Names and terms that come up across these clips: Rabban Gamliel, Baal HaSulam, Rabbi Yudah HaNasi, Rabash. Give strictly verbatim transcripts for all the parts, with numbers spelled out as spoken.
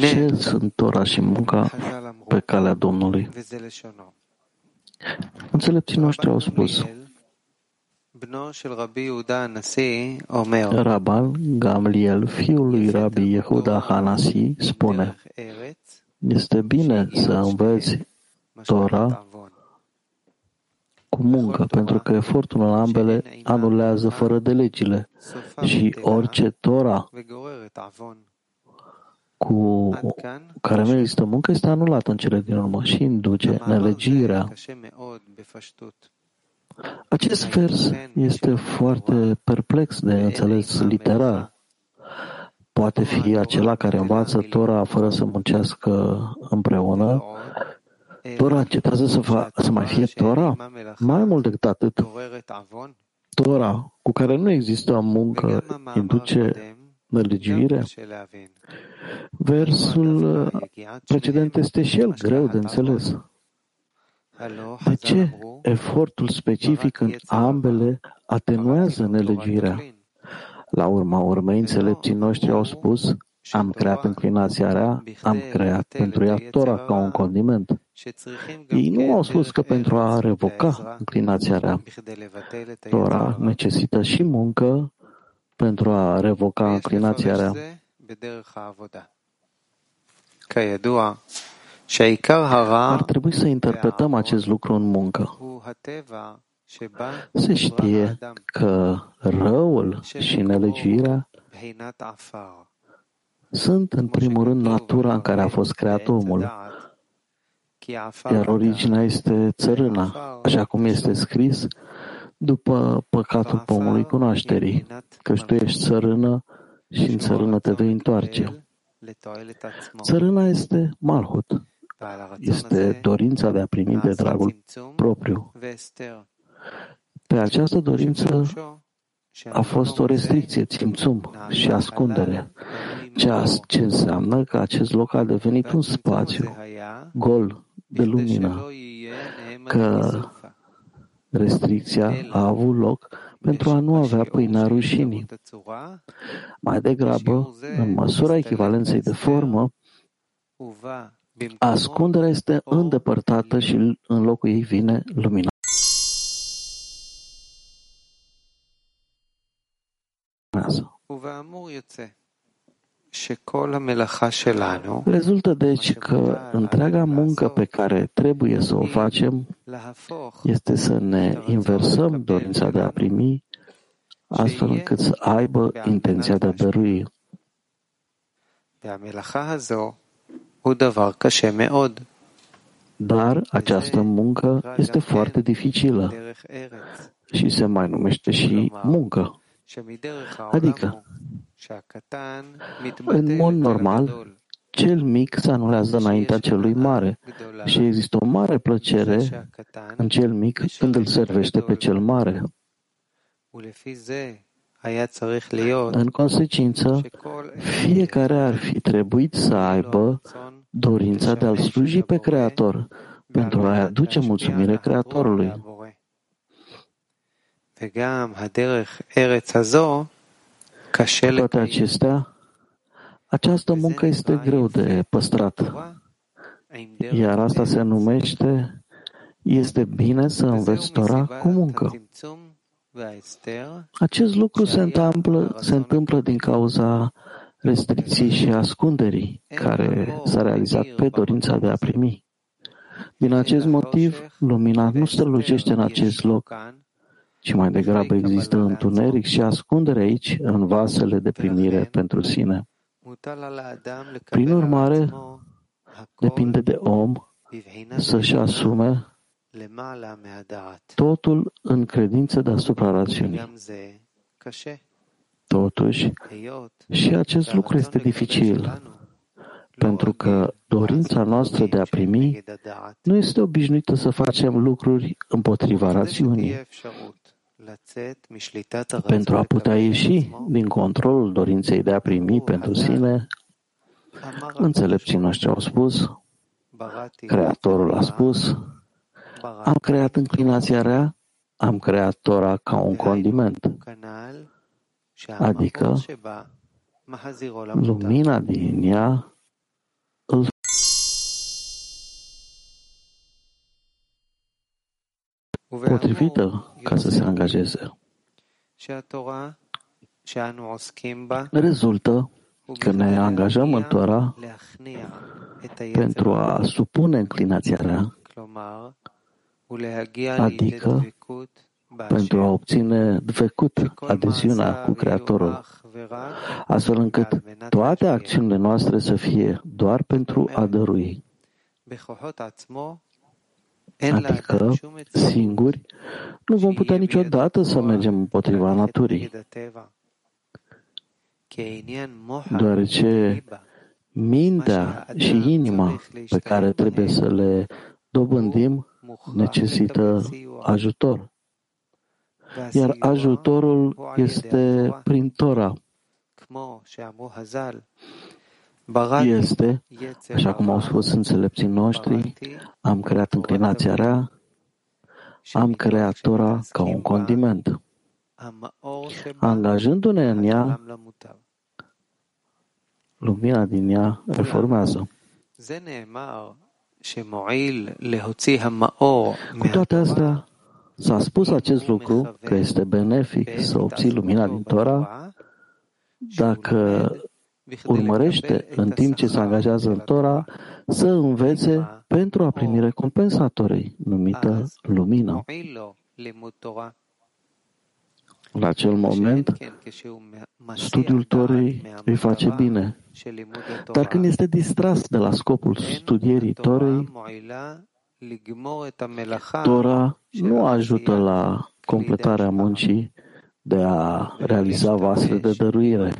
Ce sunt Torah și munca pe calea Domnului? Înțelepții noștri au spus. Rabban Gamliel, fiul lui Rabbi Yudah HaNasi, spune: este bine să înveți Torah cu muncă, pentru că efortul în ambele anulează fără de legile și orice Torah cu care nu există muncă este anulată în cele din urmă și induce nelegirea. Acest vers este foarte perplex de înțeles literal. Poate fi acela care învață Torah fără să muncească împreună. Torah încetează să, fa- să mai fie Torah. Mai mult decât atât, Torah cu care nu există muncă induce nelegiuire. Versul precedent este și el greu de înțeles. De ce efortul specific în ambele atenuează nelegiuirea? La urma urmei, înțelepții noștri au spus: am creat înclinația rea, am creat pentru ea Torah ca un condiment. Ei nu au spus că pentru a revoca înclinația rea, Torah necesită și muncă pentru a revoca înclinația rea. Ar trebui să interpretăm acest lucru în muncă. Se știe că răul și nelegiuirea sunt, în primul rând, natura în care a fost creat omul, iar originea este țărâna, așa cum este scris, după păcatul pomului cunoașterii, căci tu ești țărână și în țărână te vei întoarce. Țărâna este malhut, este dorința de a primi de dragul propriu. Pe această dorință a fost o restricție, țimțum și ascundere, ceea ce înseamnă că acest loc a devenit un spațiu gol de lumină, că restricția a avut loc pentru a nu avea pâinea rușinii. Mai degrabă, în măsura echivalenței de formă, ascunderea este îndepărtată și în locul ei vine lumina. Rezultă deci că întreaga muncă pe care trebuie să o facem este să ne inversăm dorința de a primi, astfel încât să aibă intenția de a dărui. Dar această muncă este foarte dificilă și se mai numește și muncă. Adică, în mod normal, cel mic se anulează înaintea celui mare și există o mare plăcere în cel mic când îl servește pe cel mare. În consecință, fiecare ar fi trebuit să aibă dorința de a-L sluji pe Creator pentru a-i aduce mulțumire Creatorului. Cu toate acestea, această muncă este greu de păstrat, iar asta se numește: este bine să înveți Torah cu muncă. Acest lucru se întâmplă, se întâmplă din cauza restricției și ascunderii care s-a realizat pe dorința de a primi. Din acest motiv, lumina nu strălucește în acest loc, ci mai degrabă există întuneric și ascundere aici, în vasele de primire pentru sine. Prin urmare, depinde de om să-și asume totul în credință deasupra rațiunii. Totuși, și acest lucru este dificil, pentru că dorința noastră de a primi nu este obișnuită să facem lucruri împotriva rațiunii. Pentru a putea ieși din controlul dorinței de a primi pentru sine, înțelepții noștri au spus, Creatorul a spus: am creat înclinația rea, am creat Torah ca un condiment. עדיקה, זו מן הדהניה, potrivită ca să se angajeze. Rezultă că ne angajăm în Tora pentru a supune înclinația rea, adică pentru a obține dvecut adeziunea cu Creatorul, astfel încât toate acțiunile noastre să fie doar pentru a dărui. Adică, singuri, nu vom putea niciodată să mergem împotriva naturii, deoarece mintea și inima pe care trebuie să le dobândim necesită ajutor. Iar ajutorul este prin Tora. Este, așa cum au spus înțelepții noștri, am creat înclinația rea, am creat Tora ca un condiment. Angajându-ne în ea, lumina din ea reformează. Cu toate astea, s-a spus acest lucru, că este benefic să obții lumina din Tora, dacă urmărește, în timp ce se angajează în Tora, să învețe pentru a primi recompensatorii, numită lumină. În acel moment, studiul Torei îi face bine, dar când este distras de la scopul studierii Torei, Tora nu ajută la completarea muncii de a realiza vasele de dăruire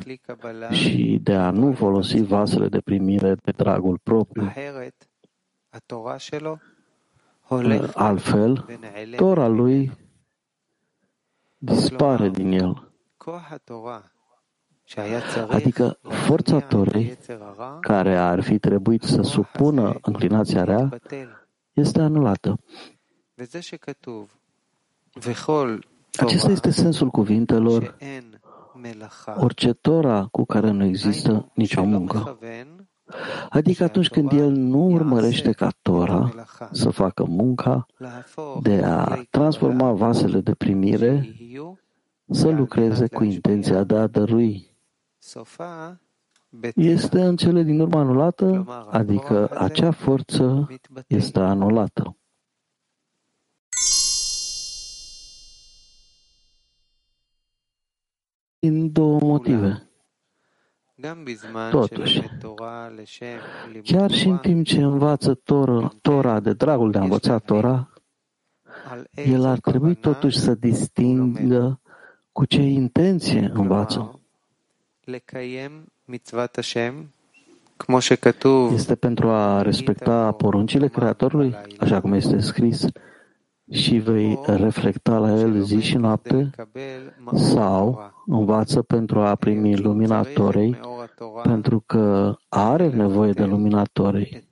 și de a nu folosi vasele de primire de dragul propriu. Altfel, Tora lui dispare din el. Adică forța Torei, care ar fi trebuit să supună înclinația rea, este anulată. Acesta este sensul cuvintelor, orice Tora cu care nu există nicio muncă. Adică atunci când el nu urmărește ca Tora să facă munca de a transforma vasele de primire, să lucreze cu intenția de a dărui. Este în cele din urmă anulată, adică acea forță este anulată. Din două motive. Totuși, chiar și în timp ce învață Tora, Tora de dragul de a învăța Tora, el ar trebui totuși să distingă cu ce intenție învață. Este pentru a respecta poruncile Creatorului, așa cum este scris, și vei reflecta la el zi și noapte, sau învață pentru a primi lumina Torei, pentru că are nevoie de lumina Torei,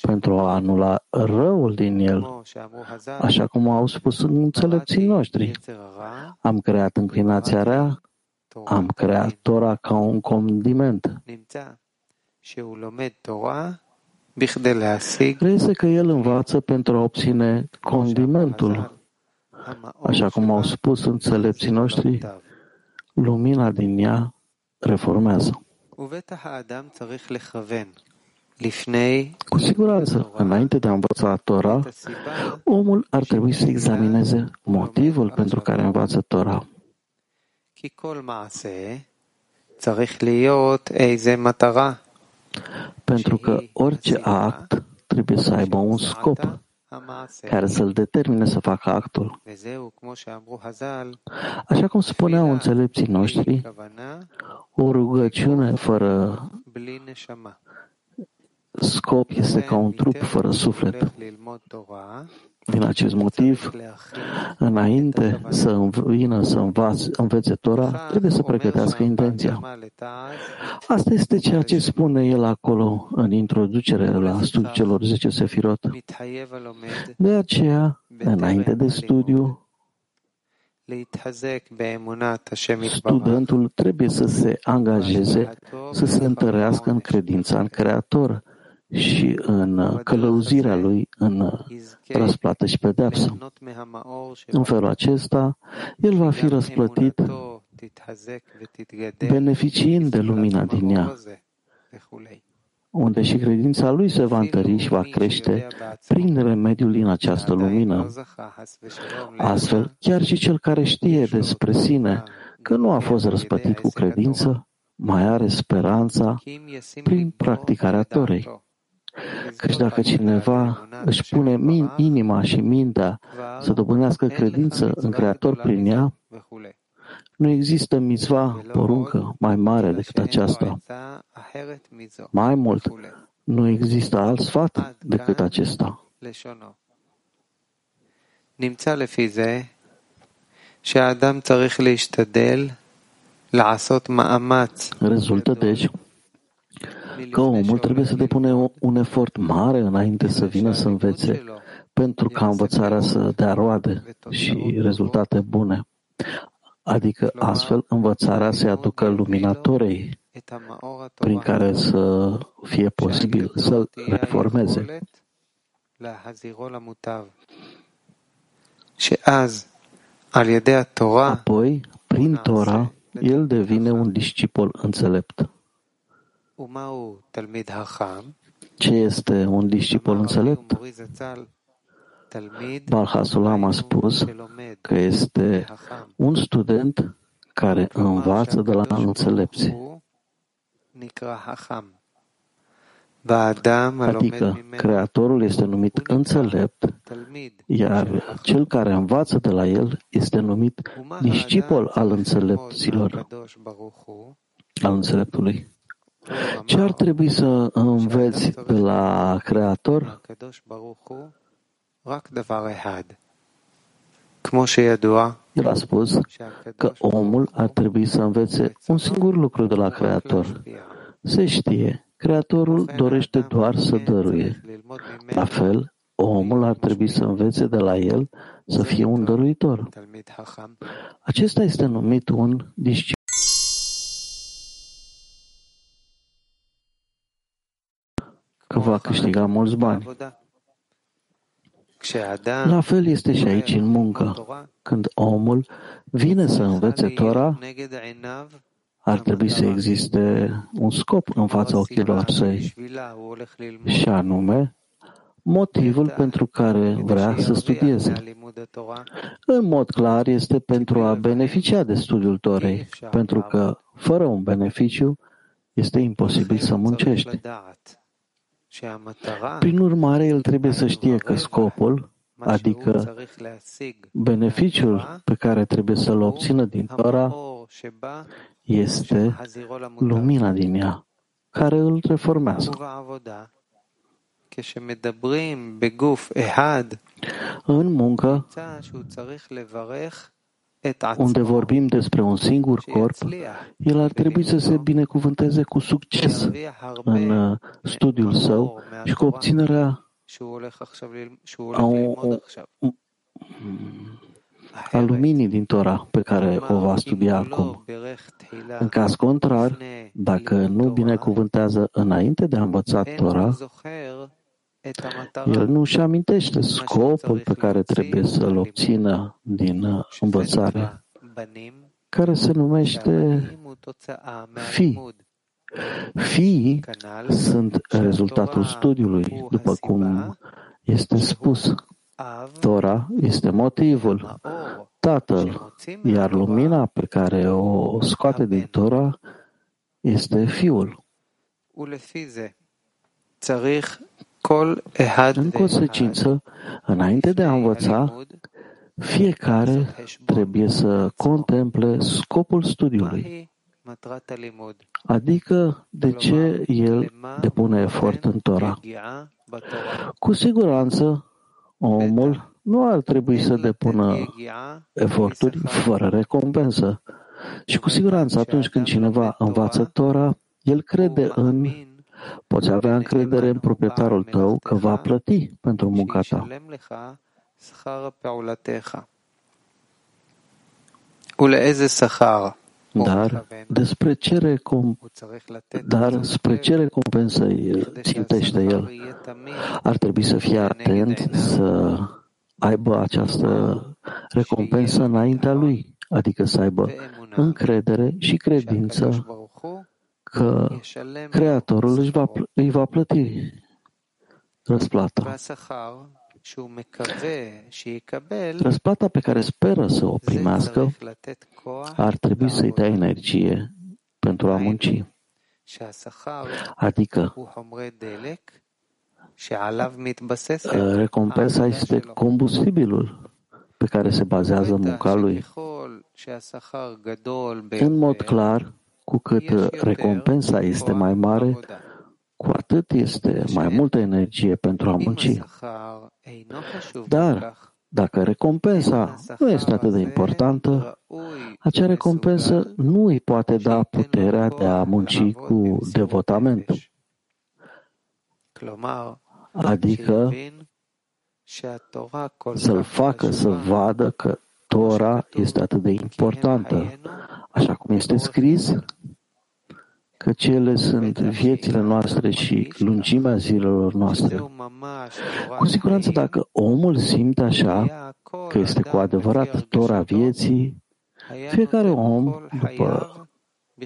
pentru a anula răul din el, așa cum au spus înțelepții noștri. Am creat înclinația rea, am creat Tora ca un condiment. Crede că el învață pentru a obține condimentul. Așa cum au spus înțelepții noștri, lumina din ea reformează. Cu siguranță, înainte de a învăța Tora, omul ar trebui să examineze motivul pentru care învață Tora. Pentru că orice act trebuie să aibă un scop care să-l determine să facă actul. Așa cum spuneau înțelepții noștri, o rugăciune fără scop este ca un trup fără suflet. Din acest motiv, înainte să vină să învaț, învețe Tora, trebuie să pregătească intenția. Asta este ceea ce spune el acolo în introducere la studiul celor zece sefirot. De aceea, înainte de studiu, Studentul trebuie să se angajeze, să se întărească în credința în Creator și în călăuzirea lui în răsplată și pedeapsă. În felul acesta, el va fi răsplătit beneficiind de lumina din ea, unde și credința lui se va întări și va crește prin remediul din această lumină. Astfel, chiar și cel care știe despre sine că nu a fost răsplătit cu credință, mai are speranța prin practicarea Torei. Căci dacă cineva își pune min, inima și mintea să dobânească credință în Creator prin ea, nu există mitzvah, poruncă, mai mare decât aceasta. Mai mult, nu există alt sfat decât acesta. Nimța lefi ze, că adam trebuie să leishtadel, la'asot ma'amatz. Rezultă deci că omul trebuie să depune un efort mare înainte să vină să învețe, pentru ca învățarea să dea roade și rezultate bune. Adică astfel învățarea se aducă luminatorei, prin care să fie posibil să-l reformeze. Apoi, prin Tora, el devine un discipol înțelept. Ce este un discipol înțelept? Baal HaSulam a spus că este un student care învață de la înțelepți. Adică Creatorul este numit înțelept, iar cel care învață de la el este numit discipol al înțelepților, al înțeleptului. Ce ar trebui să înveți de la Creator? El a spus că omul ar trebui să învețe un singur lucru de la Creator. Se știe, Creatorul dorește doar să dăruie. La fel, omul ar trebui să învețe de la el să fie un dăruitor. Acesta este numit un discipol. Că va câștiga mulți bani. La fel este și aici în muncă. Când omul vine să învețe Tora, ar trebui să existe un scop în fața ochilor săi, și anume motivul pentru care vrea să studieze. În mod clar este pentru a beneficia de studiul Torei, pentru că fără un beneficiu este imposibil să muncești. Prin urmare, el trebuie să știe că scopul, adică beneficiul pe care trebuie să-l obțină din Tora, este lumina din ea, care îl reformează. În muncă, unde vorbim despre un singur corp, el ar trebui să se binecuvânteze cu succes în studiul său și cu obținerea a, o, a luminii din Tora pe care o va studia acum. În caz contrar, dacă nu binecuvântează înainte de a învăța Tora, el nu își amintește scopul pe care trebuie să-l obțină din învățare, care se numește fii. Fiii sunt rezultatul studiului, după cum este spus. Tora este motivul, Tatăl, iar lumina pe care o scoate din Tora este Fiul. În consecință, înainte de a învăța, fiecare trebuie să contemple scopul studiului, adică de ce el depune efort în Tora. Cu siguranță, omul nu ar trebui să depună eforturi fără recompensă. Și cu siguranță, atunci când cineva învață Tora, el crede în poți avea încredere în proprietarul tău că va plăti pentru munca ta. Dar despre ce, recom... Dar spre ce recompensă țintește el? Ar trebui să fie atent să aibă această recompensă înaintea lui, adică să aibă încredere și credință că Creatorul își va pl- îi va plăti răsplata. Răsplata pe care speră să o primească ar trebui să-i dea energie pentru a munci. Adică recompensa este combustibilul pe care se bazează munca lui. În mod clar, cu cât recompensa este mai mare, cu atât este mai multă energie pentru a munci. Dar, dacă recompensa nu este atât de importantă, acea recompensă nu îi poate da puterea de a munci cu devotament. Adică să-l facă să vadă că Tora este atât de importantă, așa cum este scris, că cele sunt viețile noastre și lungimea zilelor noastre. Cu siguranță, dacă omul simte așa, că este cu adevărat Tora vieții, fiecare om, după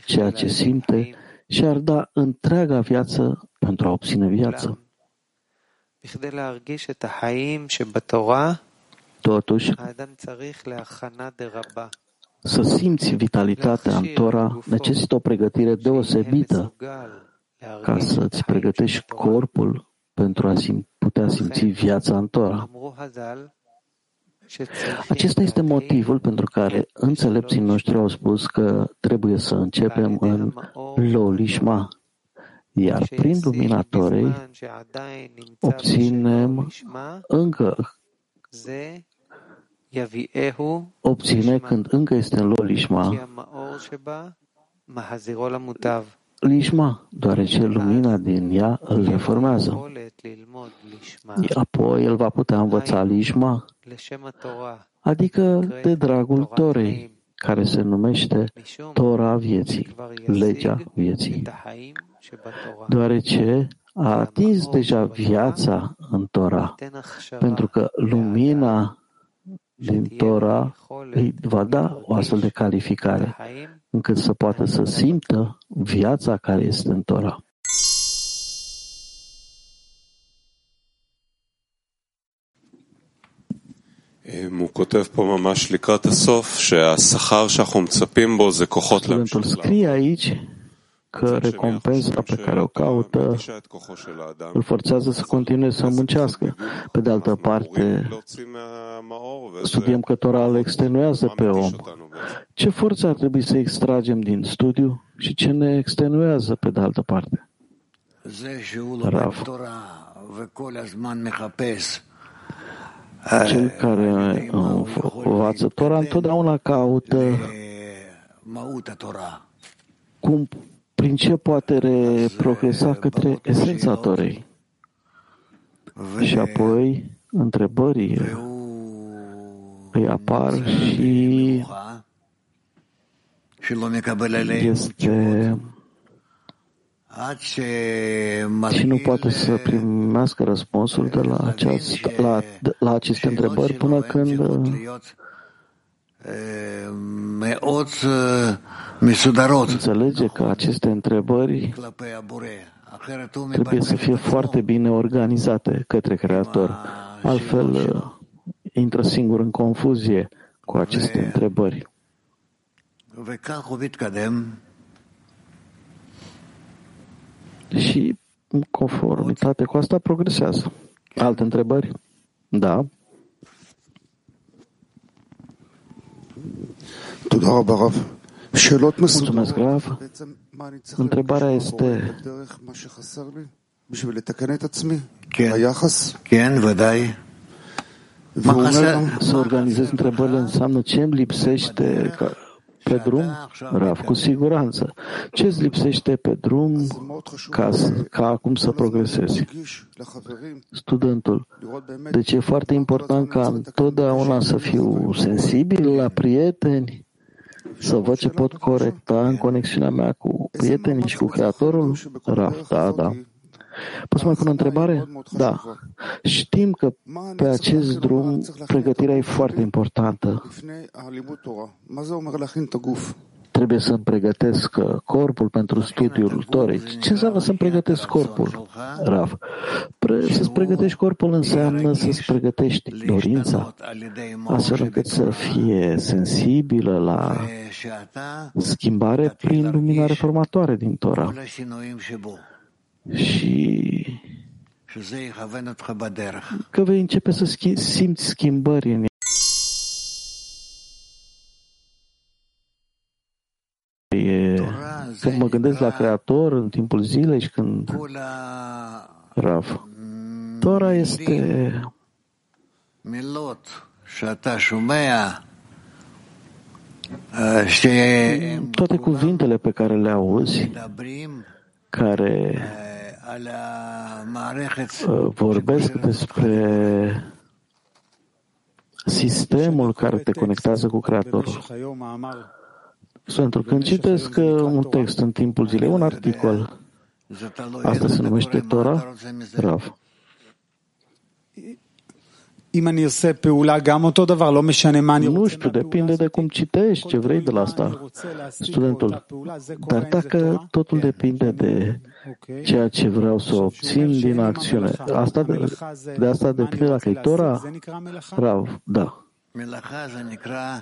ceea ce simte, și-ar da întreaga viață pentru a obține viață. Totuși, să simți vitalitatea în Tora necesită o pregătire deosebită ca să-ți pregătești corpul pentru a sim- putea simți viața în Tora. Acesta este motivul pentru care înțelepții noștri au spus că trebuie să începem în Lo Lishma, iar prin lumina Torei obținem încă obține când încă este în Lo Lishma, Lishma, deoarece lumina din ea îl reformează. Apoi el va putea învăța Lishma, adică de dragul Torei, care se numește Tora vieții, legea vieții, deoarece a atins deja viața în Tora, pentru că lumina din Tora îi va da o astfel de calificare, încât să poată să simtă viața care este în Tora. Studentul scrie aici că recompensa pe care o caută îl forțează să continue să muncească. Pe de altă parte, studiem că Tora îl extenuează pe om. Ce forță ar trebui să extragem din studiu și ce ne extenuează pe de altă parte? Rav. Cel care învață Tora întotdeauna caută cum prin ce poate progresa către esența Torei. Și apoi întrebării îi apar și este și nu poate să primească răspunsul de la, aceast, la, la aceste întrebări până când înțelege că aceste întrebări trebuie să fie foarte bine organizate către Creator. Altfel, intră singur în confuzie cu aceste întrebări. Și în conformitate cu asta progresează. Alte întrebări? Da. Mulțumesc, Rav. Întrebarea este să organizez întrebările înseamnă ce îmi lipsește pe drum? Rav, cu siguranță. Ce îți lipsește pe drum ca, ca acum să progresezi? Studentul. Deci e foarte important ca întotdeauna să fiu sensibil la prieteni, să văd ce pot corecta în conexiunea mea cu prietenii și cu Creatorul? Raf, da, da. Poți mai pune o întrebare? Da. Știm că pe acest drum pregătirea e foarte importantă. Trebuie să-mi pregătesc corpul pentru studiul Torei. Ce înseamnă să-mi pregătesc corpul, Rav? Pre- să-ți pregătești corpul înseamnă să-ți pregătești dorința, astfel încât să fie sensibilă la schimbare prin lumina reformatoare din Tora. Și că vei începe să schi- simți schimbări în când mă gândesc la Creator în timpul zilei și când Rav, Tora este toate cuvintele pe care le auzi, care vorbesc despre sistemul care te conectează cu Creatorul. Pentru că citesc un text în timpul zilei, un articol. Asta se numește Tora, Rav. Nu știu, depinde de cum citești, ce vrei de la asta, studentul. Dar dacă totul depinde de ceea ce vreau să obțin din acțiune, asta de, de asta depinde dacă e Tora, Rav, da.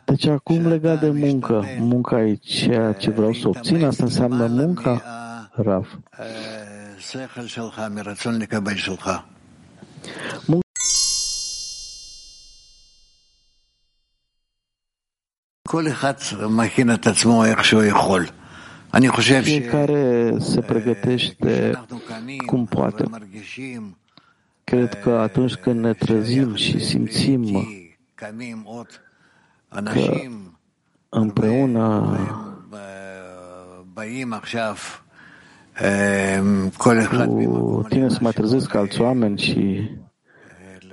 Deci acum legat de muncă, munca e ceea ce vreau să obțin, asta înseamnă munca, Rav. Fiecare se pregătește cum poate. Cred că atunci când ne trezim și simțim că împreună cu tine să mă trezesc alți oameni și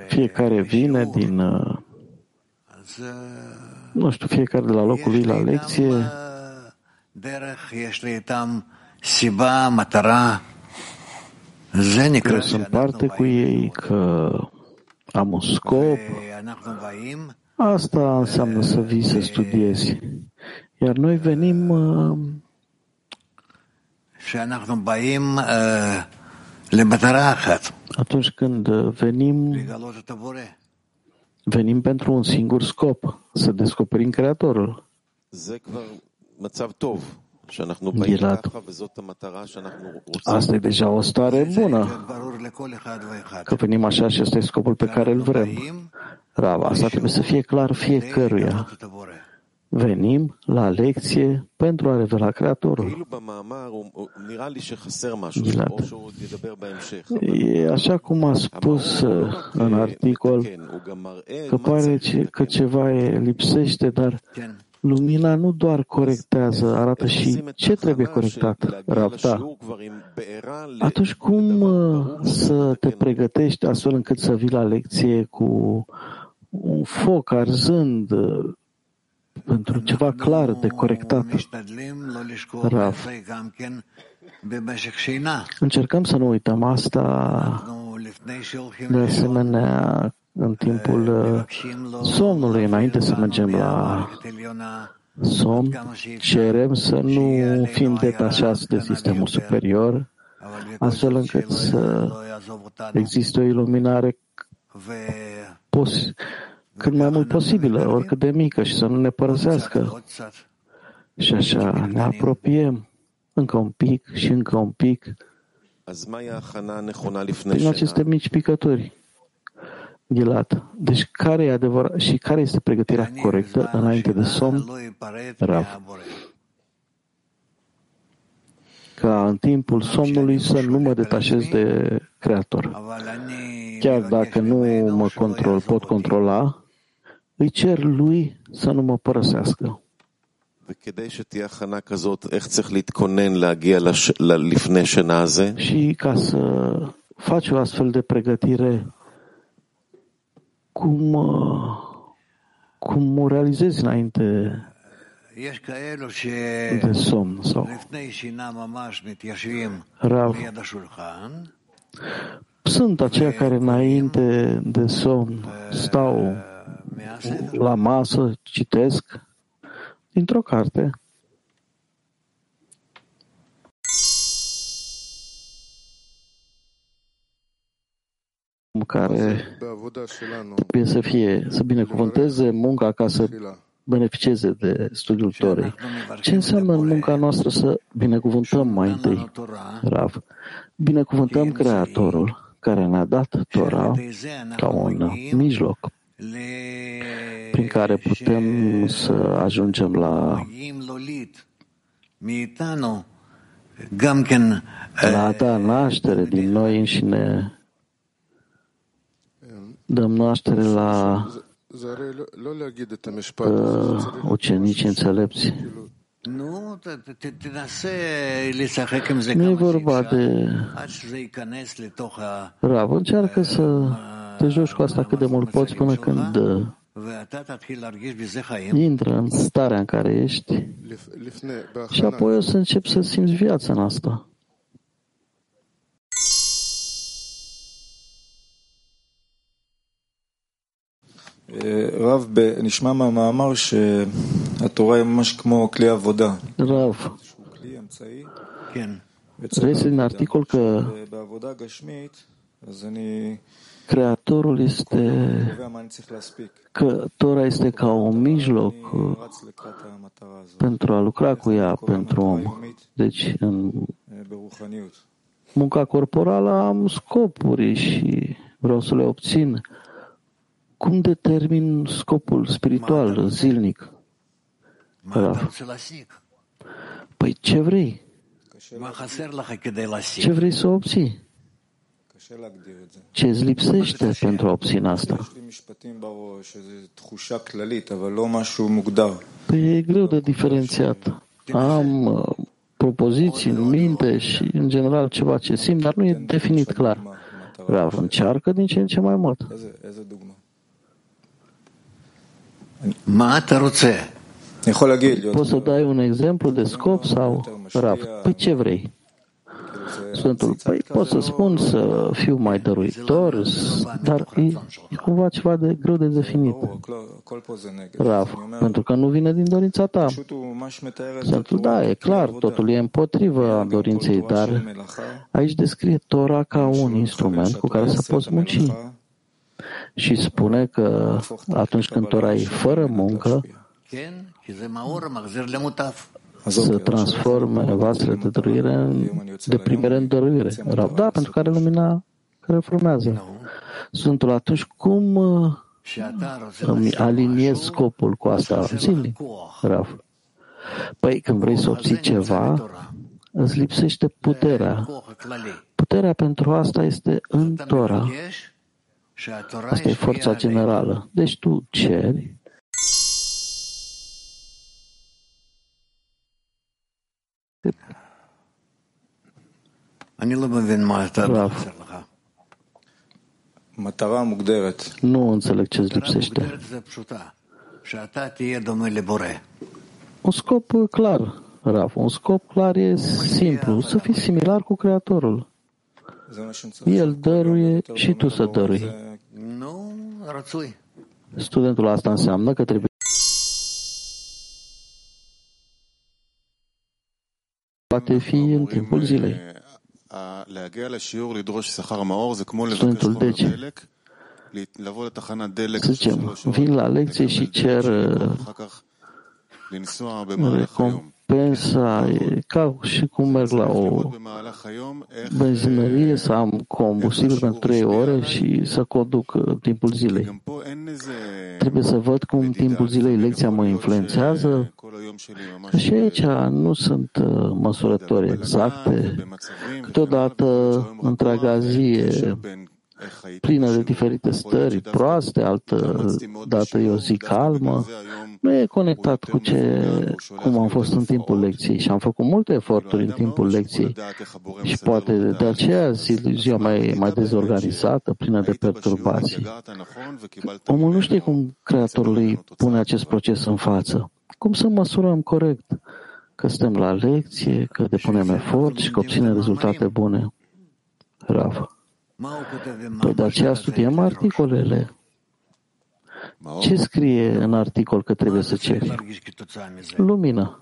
fiecare vine din, nu știu, fiecare de la locul lui la lecție. Eu sunt parte cu ei că am un scop. Asta înseamnă să vii să studiezi. Iar noi venim atunci când venim venim pentru un singur scop, să descoperim Creatorul. Asta e deja o stare bună, că venim așa și ăsta e scopul pe care îl vrem. Rav, asta trebuie să fie clar fiecăruia. Venim la lecție pentru a revela Creatorul. E așa cum a spus în articol, că pare că ceva lipsește, dar lumina nu doar corectează, arată și ce trebuie corectat, Rabta. Atunci cum să te pregătești astfel încât să vii la lecție cu un foc arzând pentru ceva clar de corectat, Rav? Încercăm să nu uităm asta, de asemenea, în timpul somnului, înainte să mergem la somn, cerem să nu fim detașați de sistemul superior, astfel încât să există o iluminare pos- cât mai mult posibilă, oricât de mică, și să nu ne părăsească. Și așa ne apropiem încă un pic și încă un pic din aceste mici picături. Ghilat. Deci care e adevărat și care este pregătirea corectă înainte de somn, Rav? Ca în timpul somnului să nu mă detașez de Creator. Chiar dacă nu mă control, pot controla, îi cer lui să nu mă părăsească. Și ca să faci o astfel de pregătire, cum, cum o realizezi înainte There's some, so. Rav, sunt aceia care înainte de somn stau la masă, citesc dintr-o carte. Care trebuie să fie, să binecuvânteze munca ca să beneficieze de studiul Torei. Ce înseamnă în munca noastră să binecuvântăm mai întâi, Rav? Binecuvântăm Creatorul care ne-a dat Tora ca un mijloc prin care putem să ajungem la la a ta naștere din noi înșine. Dăm naștere la uh, ucenici înțelepți. Nu e vorba de... Rav, încearcă să te joci cu asta cât de mult poți până când intră în starea în care ești și apoi o să începi să simți viața în asta. Rav, נשמע מהמאמר שהתורה היא ממש כמו כלי עבודה. Rav, reiese din articol că Creatorul este, că Tora este ca un mijloc pentru a lucra cu ea pentru om. Deci în munca corporală am scopuri și vreau să le obțin. Cum determin scopul spiritual zilnic? Rav. Păi ce vrei? Ce vrei să obții? Ce îți lipsește pentru a obține asta? Păi e greu de diferențiat. Am propoziții în minte și în general ceva ce simt, dar nu e definit clar. Rav, încearcă din ce în ce mai mult. Poți să dai un exemplu de scop sau Rav? Păi ce vrei? Sfântul, păi pot să spun să fiu mai dăruitor, dar e, e cumva ceva de greu de definit. Rav, pentru că nu vine din dorința ta. Sfântul, da, e clar, totul e împotriva dorinței, dar aici descrie Tora ca un instrument cu care să poți munci. Și spune că atunci când Tora e fără muncă, să transforme vasele de dăruire în, de primire în dăruire. Rav, da, pentru care lumina care formează. Sfântul, atunci cum îmi aliniez scopul cu asta zilnic, Rav? Păi când vrei să obții ceva, îți lipsește puterea. Puterea pentru asta este în Tora. Asta e forța generală. Deci tu ceri nu înțeleg ce îți lipsește. Un scop clar, Rav, un scop clar e simplu, să fii similar cu Creatorul. El dăruie și tu să dărui. Studentul, asta înseamnă că trebuie poate fi în timpul zilei. Studentul, deci, să zicem, vin la lecție și cer recompensa, ca și cum merg la o benzinărie să am combustibil pentru trei ore și să conduc timpul zilei. Trebuie să văd cum timpul zilei lecția mă influențează și aici nu sunt măsurători exacte. Câteodată întreaga zi e plină de diferite stări proaste, altă dată e o zi calmă. Nu e conectat cu ce, cum am fost în timpul lecției și am făcut multe eforturi în timpul lecției și poate de aceea zi, ziua mai, mai dezorganizată, plină de perturbații. Omul nu știe cum Creatorul îi pune acest proces în față. Cum să măsurăm corect că stăm la lecție, că depunem efort și că obținem rezultate bune? Rav. Păi de aceea studiem articolele. Ce scrie în articol că trebuie să ceri? Lumină.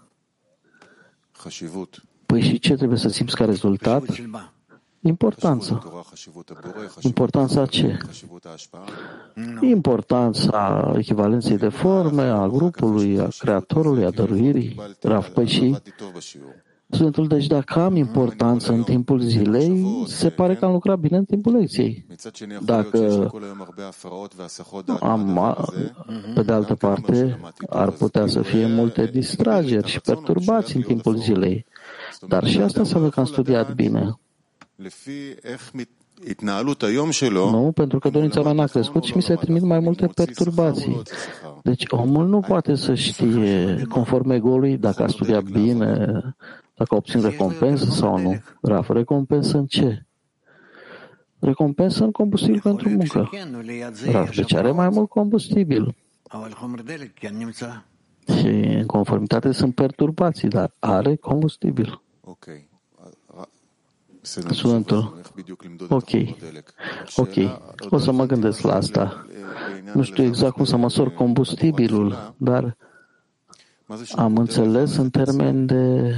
Păi și ce trebuie să simți ca rezultat? Importanța. Importanța ce? Importanța echivalenței de forme, a grupului, a creatorului, a dăruirii. Rav, păi și studentul, deci dacă am importanță în timpul zilei, se pare că am lucrat bine în timpul lecției. Dacă am, pe de altă parte, ar putea să fie multe distrageri și perturbații în timpul zilei. Dar și asta înseamnă că am studiat bine. Nu, pentru că dorința mea n-a crescut și mi se trimit mai multe perturbații. Deci omul nu poate să știe, conform egoului, dacă a studiat bine, dacă a obținut recompensă sau nu. Raf, recompensă în ce? Recompensă în combustibil pentru muncă. Raf, deci are mai mult combustibil. Și în conformitate sunt perturbații, dar are combustibil. Ok. Studentul, ok, ok, o să mă gândesc la asta. Nu știu exact cum să măsor combustibilul, dar am înțeles în termen de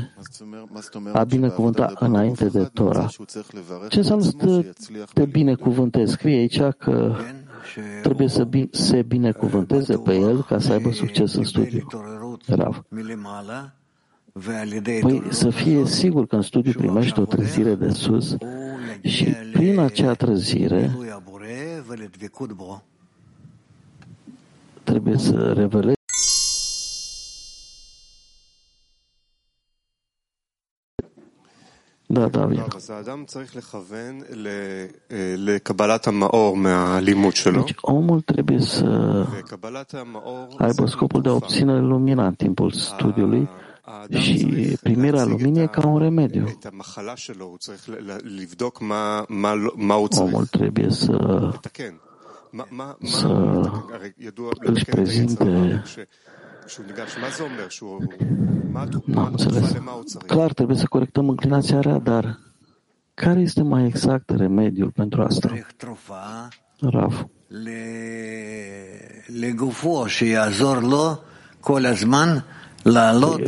a binecuvânta înainte de Tora. Ce înseamnă să te binecuvântezi? Scrie aici că trebuie să se binecuvânteze pe el ca să aibă succes în studiu. Rav. Păi să fie sigur că în studiu primești o trezire de sus și prin acea trezire trebuie să revelezi Da, da, bine. Deci omul trebuie să aibă scopul de a obține lumina în timpul studiului și primirea luminii e ca un remediu. Omul trebuie să, să își prezinte. Nu am înțeles. Clar, trebuie să corectăm înclinația rea, dar care este mai exact remediul pentru asta? Rav.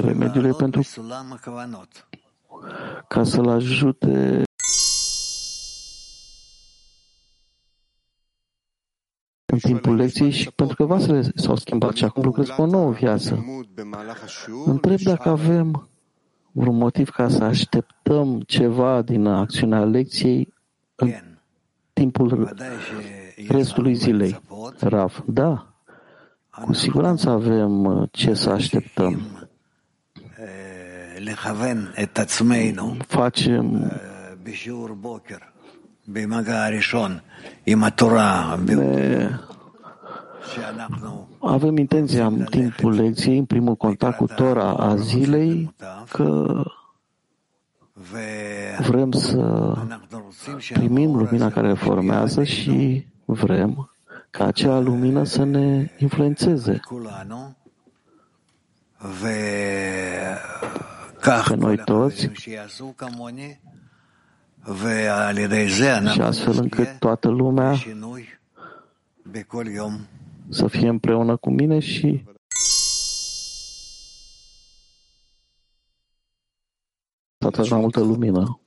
Remediul e pentru ca să-l ajute în timpul lecției și pentru că vasele s-au schimbat și acum lucrez cu o nouă viață. Întreb dacă avem vreun motiv ca să așteptăm ceva din acțiunea lecției în timpul restului zilei. Rav, da. Cu siguranță avem ce să așteptăm. Facem ne... Avem intenția în timpul lecției, în primul contact cu Tora a zilei, că vrem să primim lumina care formează și vrem ca acea lumină să ne influențeze pe noi toți și astfel încât toată lumea să fie împreună cu mine și să atragi mai multă lumină.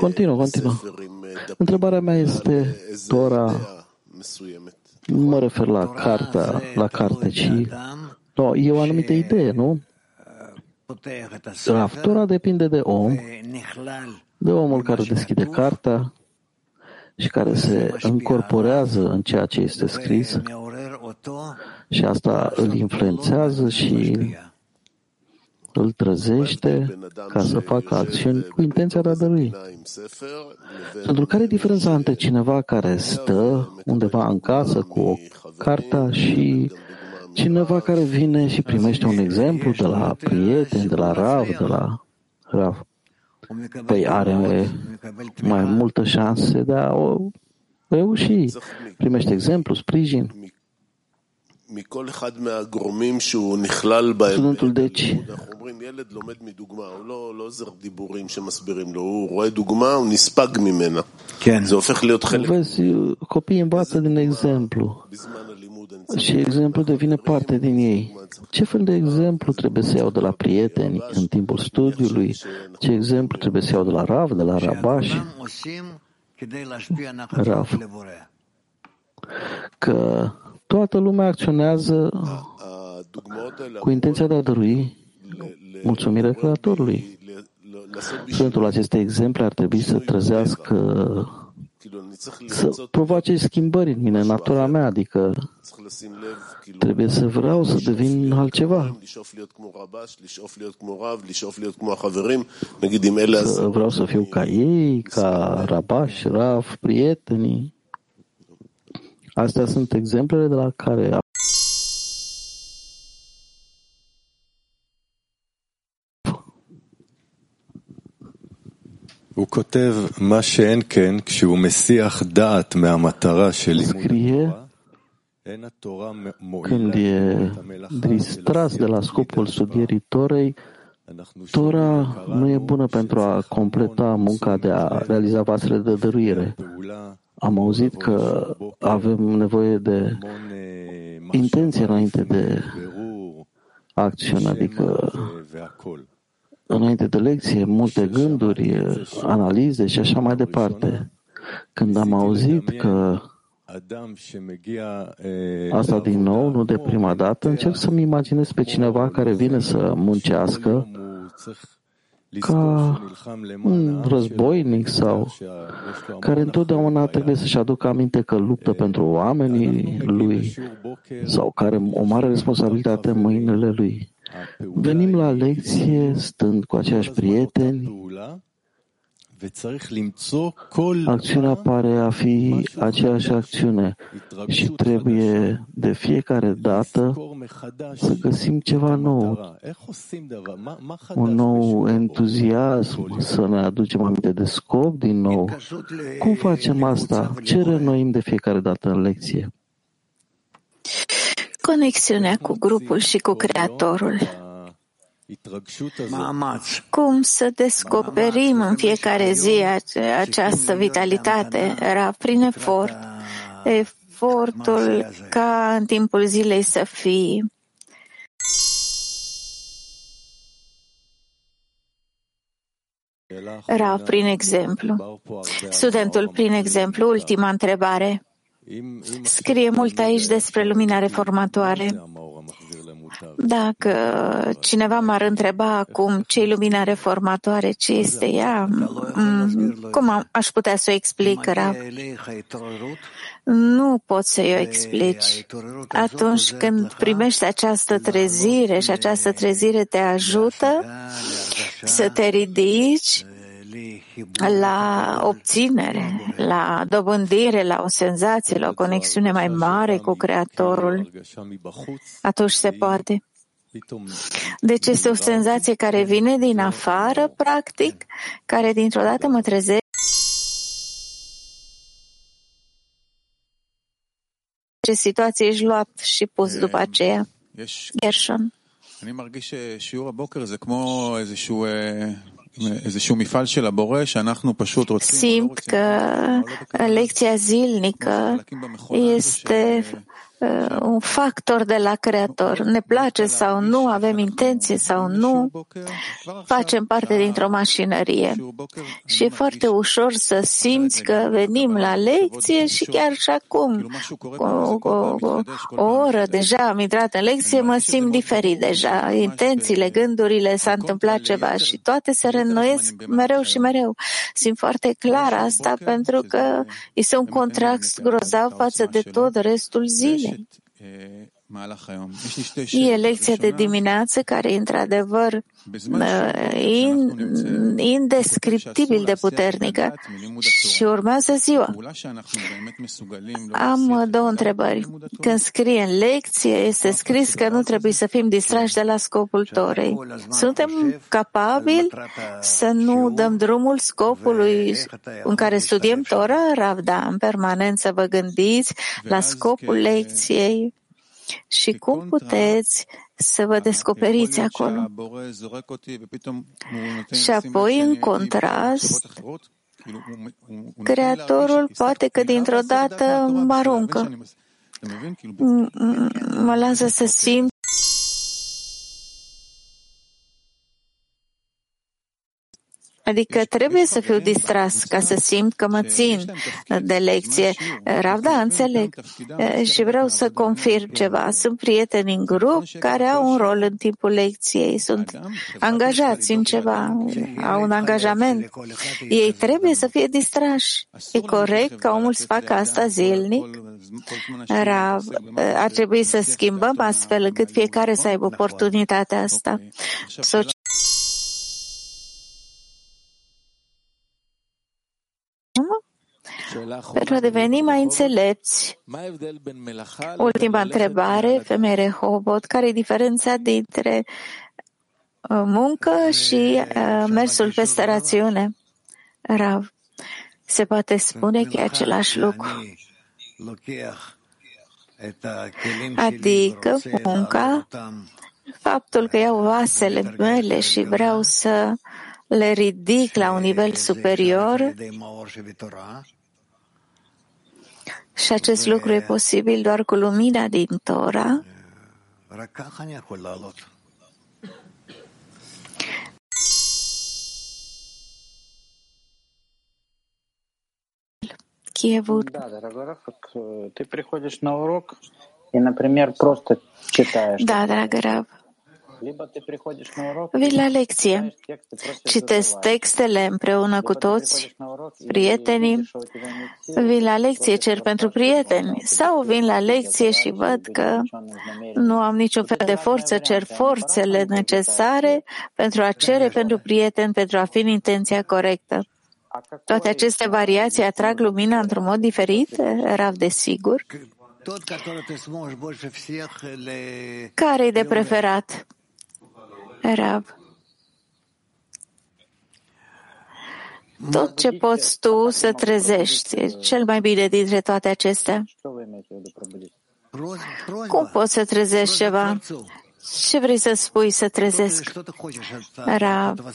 Continuă, continuă. Întrebarea mea este, Tora, nu mă refer la cartea, la carte, ci no, e o anumită idee, nu? Rav, Tora depinde de om, de omul care deschide cartea și care se încorporează în ceea ce este scris și asta îl influențează și îl trezește ca să facă acțiuni cu intenția de a dărui. Pentru care e diferența între cineva care stă undeva în casă cu o carte și cineva care vine și primește un exemplu de la prieteni, de la Rav, de la Rav. Păi are mai multă șanse de a o reuși. Primește exemplu, sprijin. Absolutul deci vezi, copiii învață din exemplu și exemplu devine parte din ei. Ce fel de exemplu trebuie să iau de la prieteni în timpul studiului? Ce exemplu trebuie să iau de la Rav, de la Rabash? Rav, că toată lumea acționează cu intenția de a dărui mulțumirea Creatorului. Sfântul aceste exemple ar trebui să trezească, să provoace schimbări în mine, în natura mea, adică trebuie să vreau să devin altceva. Să vreau să fiu ca ei, ca Rabash, Rav, prietenii. Astea sunt exemplele de la care... Scrie când e distras de la scopul studierii Torei, Tora nu e bună pentru a completa munca de a realiza vasele de dăruire. Am auzit că avem nevoie de intenție înainte de acțiune, adică înainte de lecție, multe gânduri, analize și așa mai departe. Când am auzit că asta din nou, nu de prima dată, încerc să-mi imaginez pe cineva care vine să muncească ca un războinic sau care întotdeauna trebuie să-și aducă aminte că luptă pentru oamenii lui sau care are o mare responsabilitate în mâinile lui. Venim la lecție stând cu aceiași prieteni. Acțiunea pare a fi aceeași acțiune și trebuie de fiecare dată să găsim ceva nou, un nou entuziasm, să ne aducem aminte de scop din nou. Cum facem asta? Ce renoim de fiecare dată în lecție? Conexiunea cu grupul și cu Creatorul. Cum să descoperim în fiecare zi această vitalitate? Era prin efort, efortul ca în timpul zilei să fie. Era prin exemplu. Studentul prin exemplu, ultima întrebare. Scrie mult aici despre lumina reformatoare. Dacă cineva m-ar întreba acum ce e lumina reformatoare, ce este ea, cum aș putea să o explic, Rab? Nu pot să-i o explici. Atunci când primești această trezire și această trezire te ajută să te ridici la obținere, la dobândire, la o senzație, la o conexiune mai mare cu Creatorul, atunci se poate. Deci este o senzație care vine din afară, practic, care dintr-o dată mă trezește. Ce situație ești luat și pus după aceea? Gershon. Simt că lecția zilnică este un factor de la Creator. Ne place sau nu, avem intenție sau nu, facem parte dintr-o mașinărie. Și e foarte ușor să simți că venim la lecție și chiar și acum, o, o, o, o oră deja am intrat în lecție, mă simt diferit deja. Intențiile, gândurile, s-a întâmplat ceva și toate se reînnoiesc mereu și mereu. Simt foarte clar asta pentru că este un contrast grozav față de tot restul zilei. E lecția de dimineață care e într-adevăr in, indescriptibil de puternică și urmează ziua. Am două întrebări. Când scrie în lecție, este scris că nu trebuie să fim distrași de la scopul Torei. Suntem capabili să nu dăm drumul scopului în care studiem Tora? Ravda, în permanență vă gândiți la scopul lecției Și cum puteți să vă descoperiți acolo? Și apoi, în contrast, Creatorul poate că dintr-o dată mă aruncă. Mă lasă să simt Adică trebuie să fiu distras ca să simt că mă țin de lecție. Rav, da, înțeleg. Și vreau să confirm ceva. Sunt prieteni în grup care au un rol în timpul lecției. Sunt angajați în ceva. Au un angajament. Ei trebuie să fie distrași. E corect ca omul să facă asta zilnic? Rav, ar trebui să schimbăm astfel încât fiecare să aibă oportunitatea asta. Pentru a deveni mai înțelepți. Ultima întrebare, femeie Rehobot, care e diferența dintre muncă și mersul peste rațiune? Rav, se poate spune că e același lucru. Adică munca, faptul că iau vasele mele și vreau să le ridic la un nivel superior, și acest lucru e posibil doar cu lumina din Tora. Chievul. Da, dragă Rav. Vii la lecție, citesc textele împreună cu toți prietenii, vin la lecție, cer pentru prieteni, sau vin la lecție și văd că nu am niciun fel de forță, cer forțele necesare pentru a cere pentru prieteni, pentru a fi în intenția corectă. Toate aceste variații atrag lumina într-un mod diferit, Rav, desigur. Care-i de preferat? Rav. Tot ce poți tu să trezești, cel mai bine dintre toate acestea. Cum poți să trezești ceva? Ce vrei să spui să trezesc? Rav,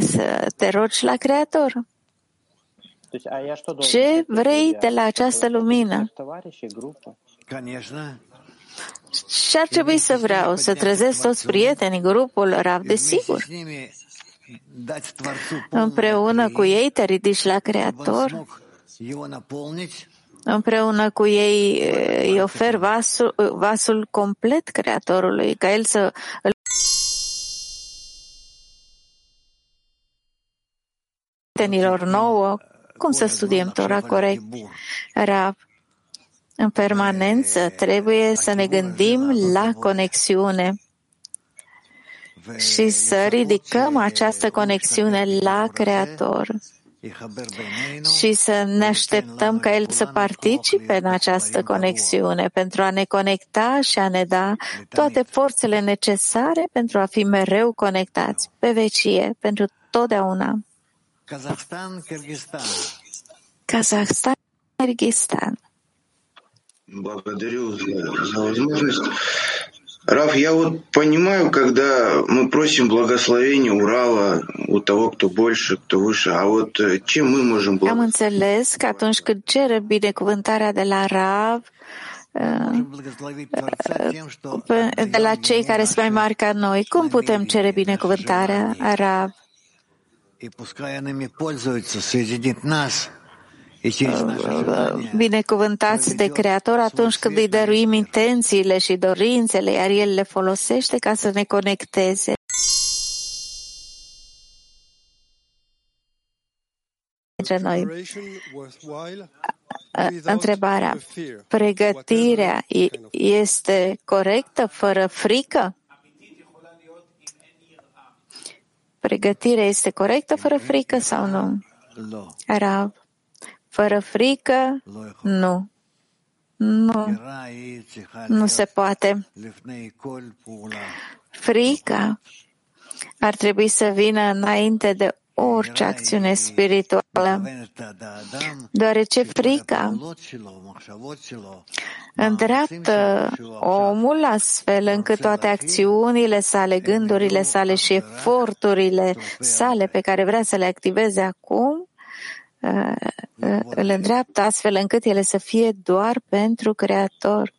să te rogi la Creator. Ce vrei de la această lumină? Și ar trebui să vreau să trezesc toți prietenii, grupul, Rav, desigur. Împreună cu ei te ridici la Creator. Împreună cu ei îi ofer vasul, vasul complet Creatorului, ca el să îl prietenilor nouă. Cum să studiem Tora corect? Rav, în permanență trebuie să ne gândim la conexiune și să ridicăm această conexiune la Creator și să ne așteptăm ca El să participe în această conexiune pentru a ne conecta și a ne da toate forțele necesare pentru a fi mereu conectați pe vecie, pentru totdeauna. Kazahstan, Kyrgyzstan. Kazahstan, Kyrgyzstan. Благодарю за возможность. Раф, я вот понимаю, когда мы просим благословения Урала у того, кто больше, кто выше, а вот чем мы можем благословить? Am înțeles că atunci când cerem binecuvântarea de la Rav, de la cei care sunt mai mari ca noi, cum putem cere binecuvântarea Rav? Binecuvântați de Creator atunci când îi dăruim intențiile și dorințele, iar El le folosește ca să ne conecteze. Noi. Întrebarea, pregătirea este corectă fără frică? Pregătirea este corectă fără frică sau nu? Rav, fără frică, nu. Nu. Nu se poate. Frica ar trebui să vină înainte de orice acțiune spirituală, deoarece frica îndreaptă omul astfel încât toate acțiunile sale, gândurile sale și eforturile sale pe care vrea să le activeze acum, îl îndreaptă astfel încât ele să fie doar pentru Creator.